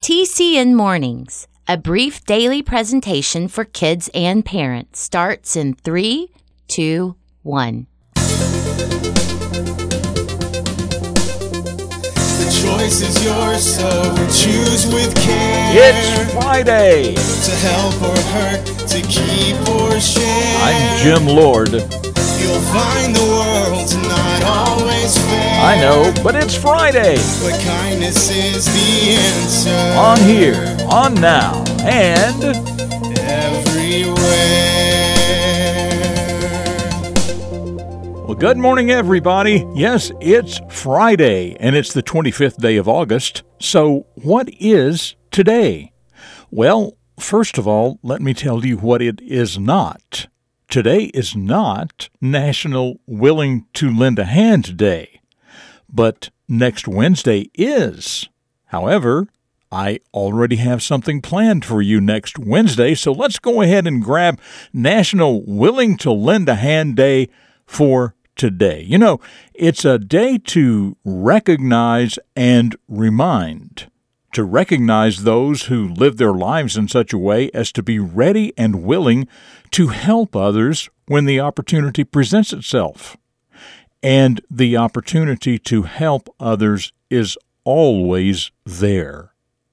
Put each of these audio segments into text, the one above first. TCN Mornings, a brief daily presentation for kids and parents, starts in 3, 2, 1. The choice is yours, so choose with care. It's Friday. To help or hurt, to keep or share. I'm Jim Lord. You'll find the world's not always fair. I know, but it's Friday. But kindness is the answer. On here, on now, and everywhere. Well, good morning, everybody. Yes, it's Friday, and it's the 25th day of August. So what is today? Well, first of all, let me tell you what it is not. Today is not National Willing to Lend a Hand Day, but next Wednesday is. However, I already have something planned for you next Wednesday, so let's go ahead and grab National Willing to Lend a Hand Day for today. You know, it's a day to recognize and remind. To recognize those who live their lives in such a way as to be ready and willing to help others when the opportunity presents itself. And the opportunity to help others is always there.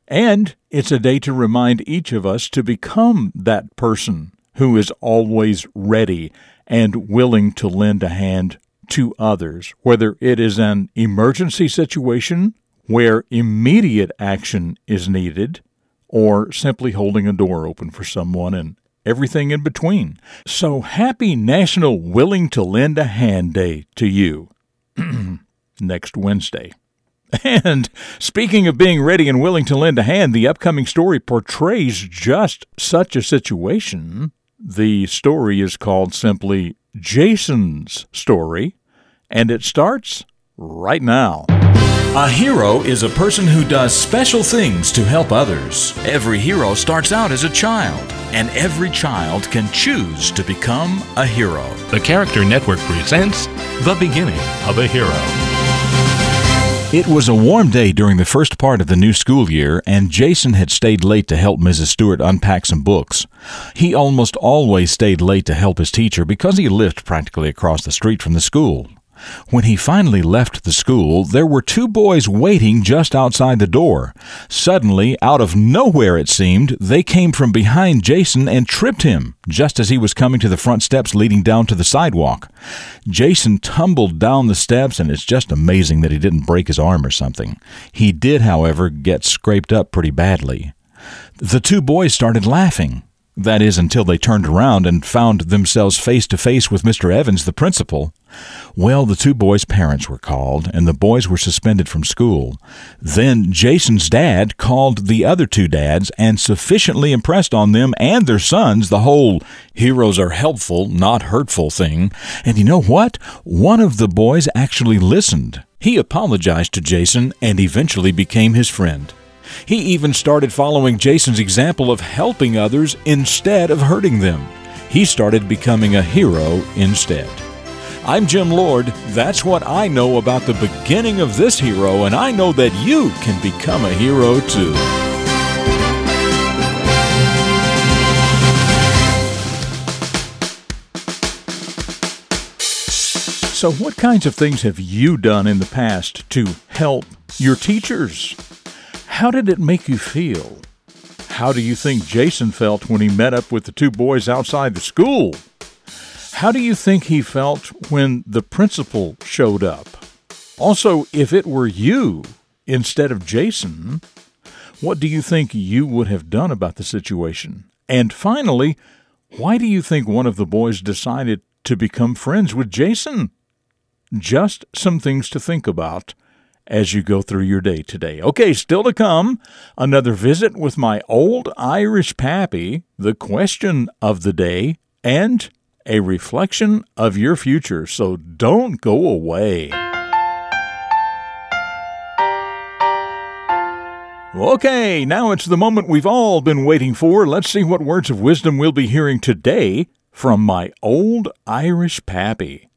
And it's a day to remind each of us to become that person who is always ready and willing to lend a hand to others, whether it is an emergency situation where immediate action is needed, or simply holding a door open for someone and everything in between. So happy National Willing to Lend a Hand Day to you next Wednesday. And speaking of being ready and willing to lend a hand, the upcoming story portrays just such a situation. The story is called simply Jason's Story, and it starts right now. A hero is a person who does special things to help others. Every hero starts out as a child, and every child can choose to become a hero. The Character Network presents The Beginning of a Hero. It was a warm day during the first part of the new school year, and Jason had stayed late to help Mrs. Stewart unpack some books. He almost always stayed late to help his teacher because he lived practically across the street from the school. When he finally left the school, there were two boys waiting just outside the door. Suddenly, out of nowhere it seemed, they came from behind Jason and tripped him, just as he was coming to the front steps leading down to the sidewalk. Jason tumbled down the steps, and it's just amazing that he didn't break his arm or something. He did, however, get scraped up pretty badly. The two boys started laughing. That is, until they turned around and found themselves face to face with Mr. Evans, the principal. Well, the two boys' parents were called, and the boys were suspended from school. Then Jason's dad called the other two dads and sufficiently impressed on them and their sons the whole heroes are helpful, not hurtful thing. And you know what? One of the boys actually listened. He apologized to Jason and eventually became his friend. He even started following Jason's example of helping others instead of hurting them. He started becoming a hero instead. I'm Jim Lord. That's what I know about the beginning of this hero, and I know that you can become a hero too. So what kinds of things have you done in the past to help your teachers? How did it make you feel? How do you think Jason felt when he met up with the two boys outside the school? How do you think he felt when the principal showed up? Also, if it were you instead of Jason, what do you think you would have done about the situation? And finally, why do you think one of the boys decided to become friends with Jason? Just some things to think about as you go through your day today. Okay, still to come, another visit with my old Irish pappy, the question of the day, and a reflection of your future. So don't go away. Okay, now it's the moment we've all been waiting for. Let's see what words of wisdom we'll be hearing today from my old Irish pappy.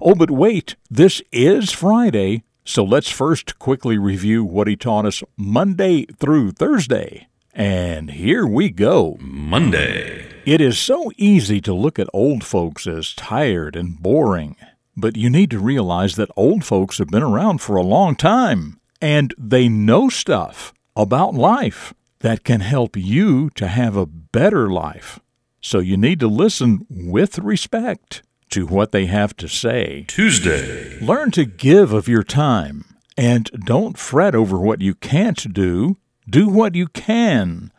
Oh, but wait, this is Friday, So let's first quickly review what he taught us Monday through Thursday. And here we go. Monday. It is so easy to look at old folks as tired and boring, but you need to realize that old folks have been around for a long time, and they know stuff about life that can help you to have a better life. So you need to listen with respect to what they have to say. Tuesday. Learn to give of your time, and don't fret over what you can't do. Do what you can.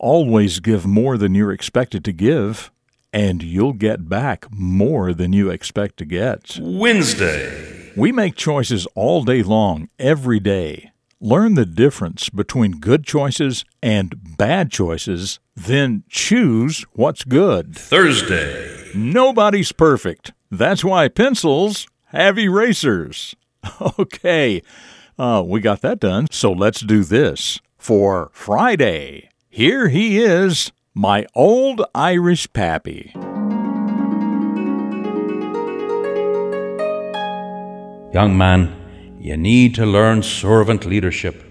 Always give more than you're expected to give, and you'll get back more than you expect to get. Wednesday. We make choices all day long, every day. Learn the difference between good choices and bad choices, then choose what's good. Thursday. Nobody's perfect. That's why pencils have erasers. Okay, we got that done, so let's do this. For Friday, here he is, my old Irish pappy. Young man, you need to learn servant leadership,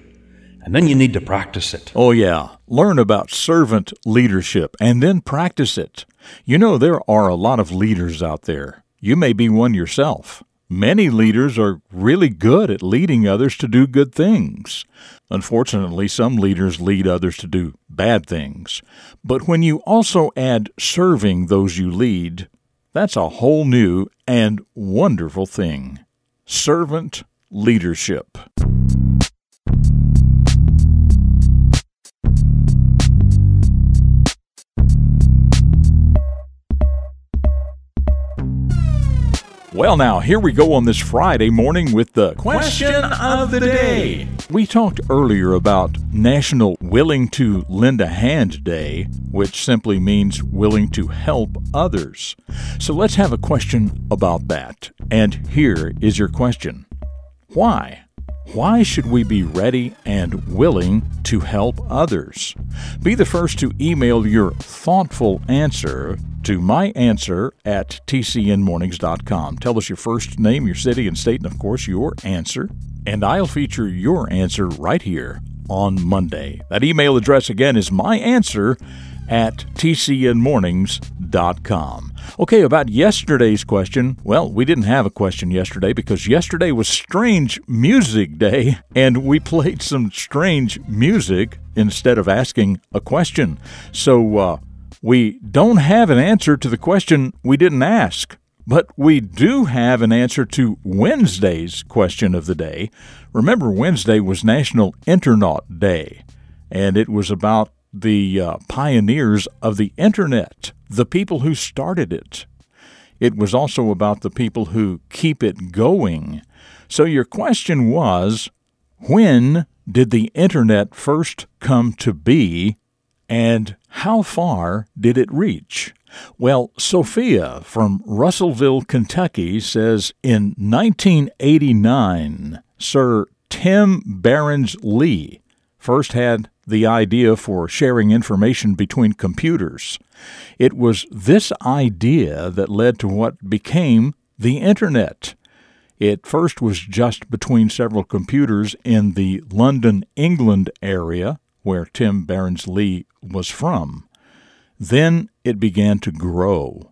and then you need to practice it. Oh, yeah. Learn about servant leadership, and then practice it. You know, there are a lot of leaders out there. You may be one yourself. Many leaders are really good at leading others to do good things. Unfortunately, some leaders lead others to do bad things. But when you also add serving those you lead, that's a whole new and wonderful thing. Servant leadership. Well, now, here we go on this Friday morning with the Question of the Day. We talked earlier about National Willing to Lend a Hand Day, which simply means willing to help others. So let's have a question about that. And here is your question. Why? Why should we be ready and willing to help others? Be the first to email your thoughtful answer to myanswer@tcnmornings.com. Tell us your first name, your city and state, and of course your answer. And I'll feature your answer right here on Monday. That email address again is myanswer@tcnmornings.com. Okay, about yesterday's question, well, we didn't have a question yesterday because yesterday was Strange Music Day, and we played some strange music instead of asking a question. So we don't have an answer to the question we didn't ask, but we do have an answer to Wednesday's question of the day. Remember, Wednesday was National Internaut Day, and it was about the pioneers of the Internet, the people who started it. It was also about the people who keep it going. So your question was, when did the Internet first come to be, and how far did it reach? Well, Sophia from Russellville, Kentucky, says in 1989, Sir Tim Berners-Lee first had the idea for sharing information between computers. It was this idea that led to what became the Internet. It first was just between several computers in the London, England area, where Tim Berners-Lee was from. Then it began to grow.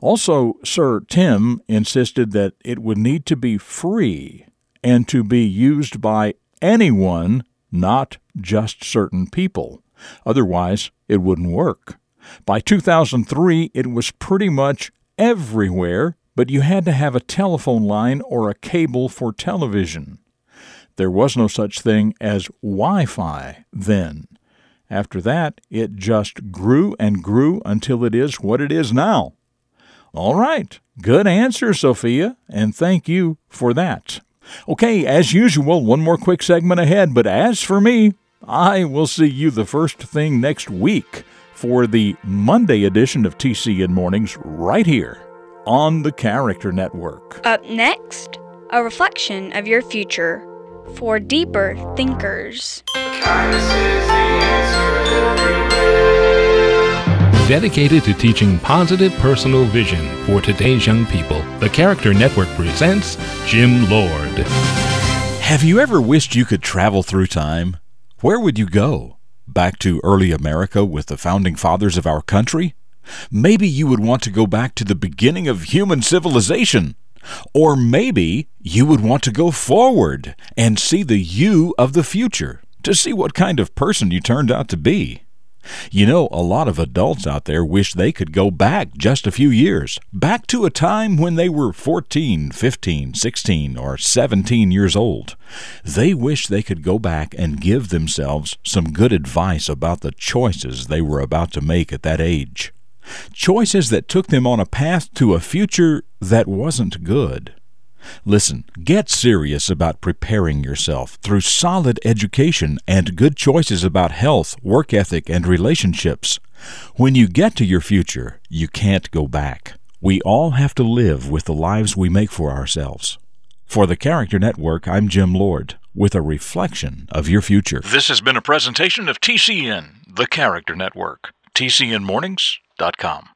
Also, Sir Tim insisted that it would need to be free and to be used by anyone, not just certain people. Otherwise, it wouldn't work. By 2003, it was pretty much everywhere, but you had to have a telephone line or a cable for television. There was no such thing as Wi-Fi then. After that, it just grew and grew until it is what it is now. All right. Good answer, Sophia, and thank you for that. Okay, as usual, one more quick segment ahead, but as for me, I will see you the first thing next week for the Monday edition of TCN Mornings right here on the Character Network. Up next, a reflection of your future for deeper thinkers. Kindness is the answer everywhere. Dedicated to teaching positive personal vision for today's young people, the Character Network presents Jim Lord. Have you ever wished you could travel through time? Where would you go? Back to early America with the founding fathers of our country? Maybe you would want to go back to the beginning of human civilization. Or maybe you would want to go forward and see the you of the future to see what kind of person you turned out to be. You know, a lot of adults out there wish they could go back just a few years, back to a time when they were 14, 15, 16, or 17 years old. They wish they could go back and give themselves some good advice about the choices they were about to make at that age. Choices that took them on a path to a future that wasn't good. Listen, get serious about preparing yourself through solid education and good choices about health, work ethic, and relationships. When you get to your future, you can't go back. We all have to live with the lives we make for ourselves. For the Character Network, I'm Jim Lord, with a reflection of your future. This has been a presentation of TCN, the Character Network. TCNmornings.com.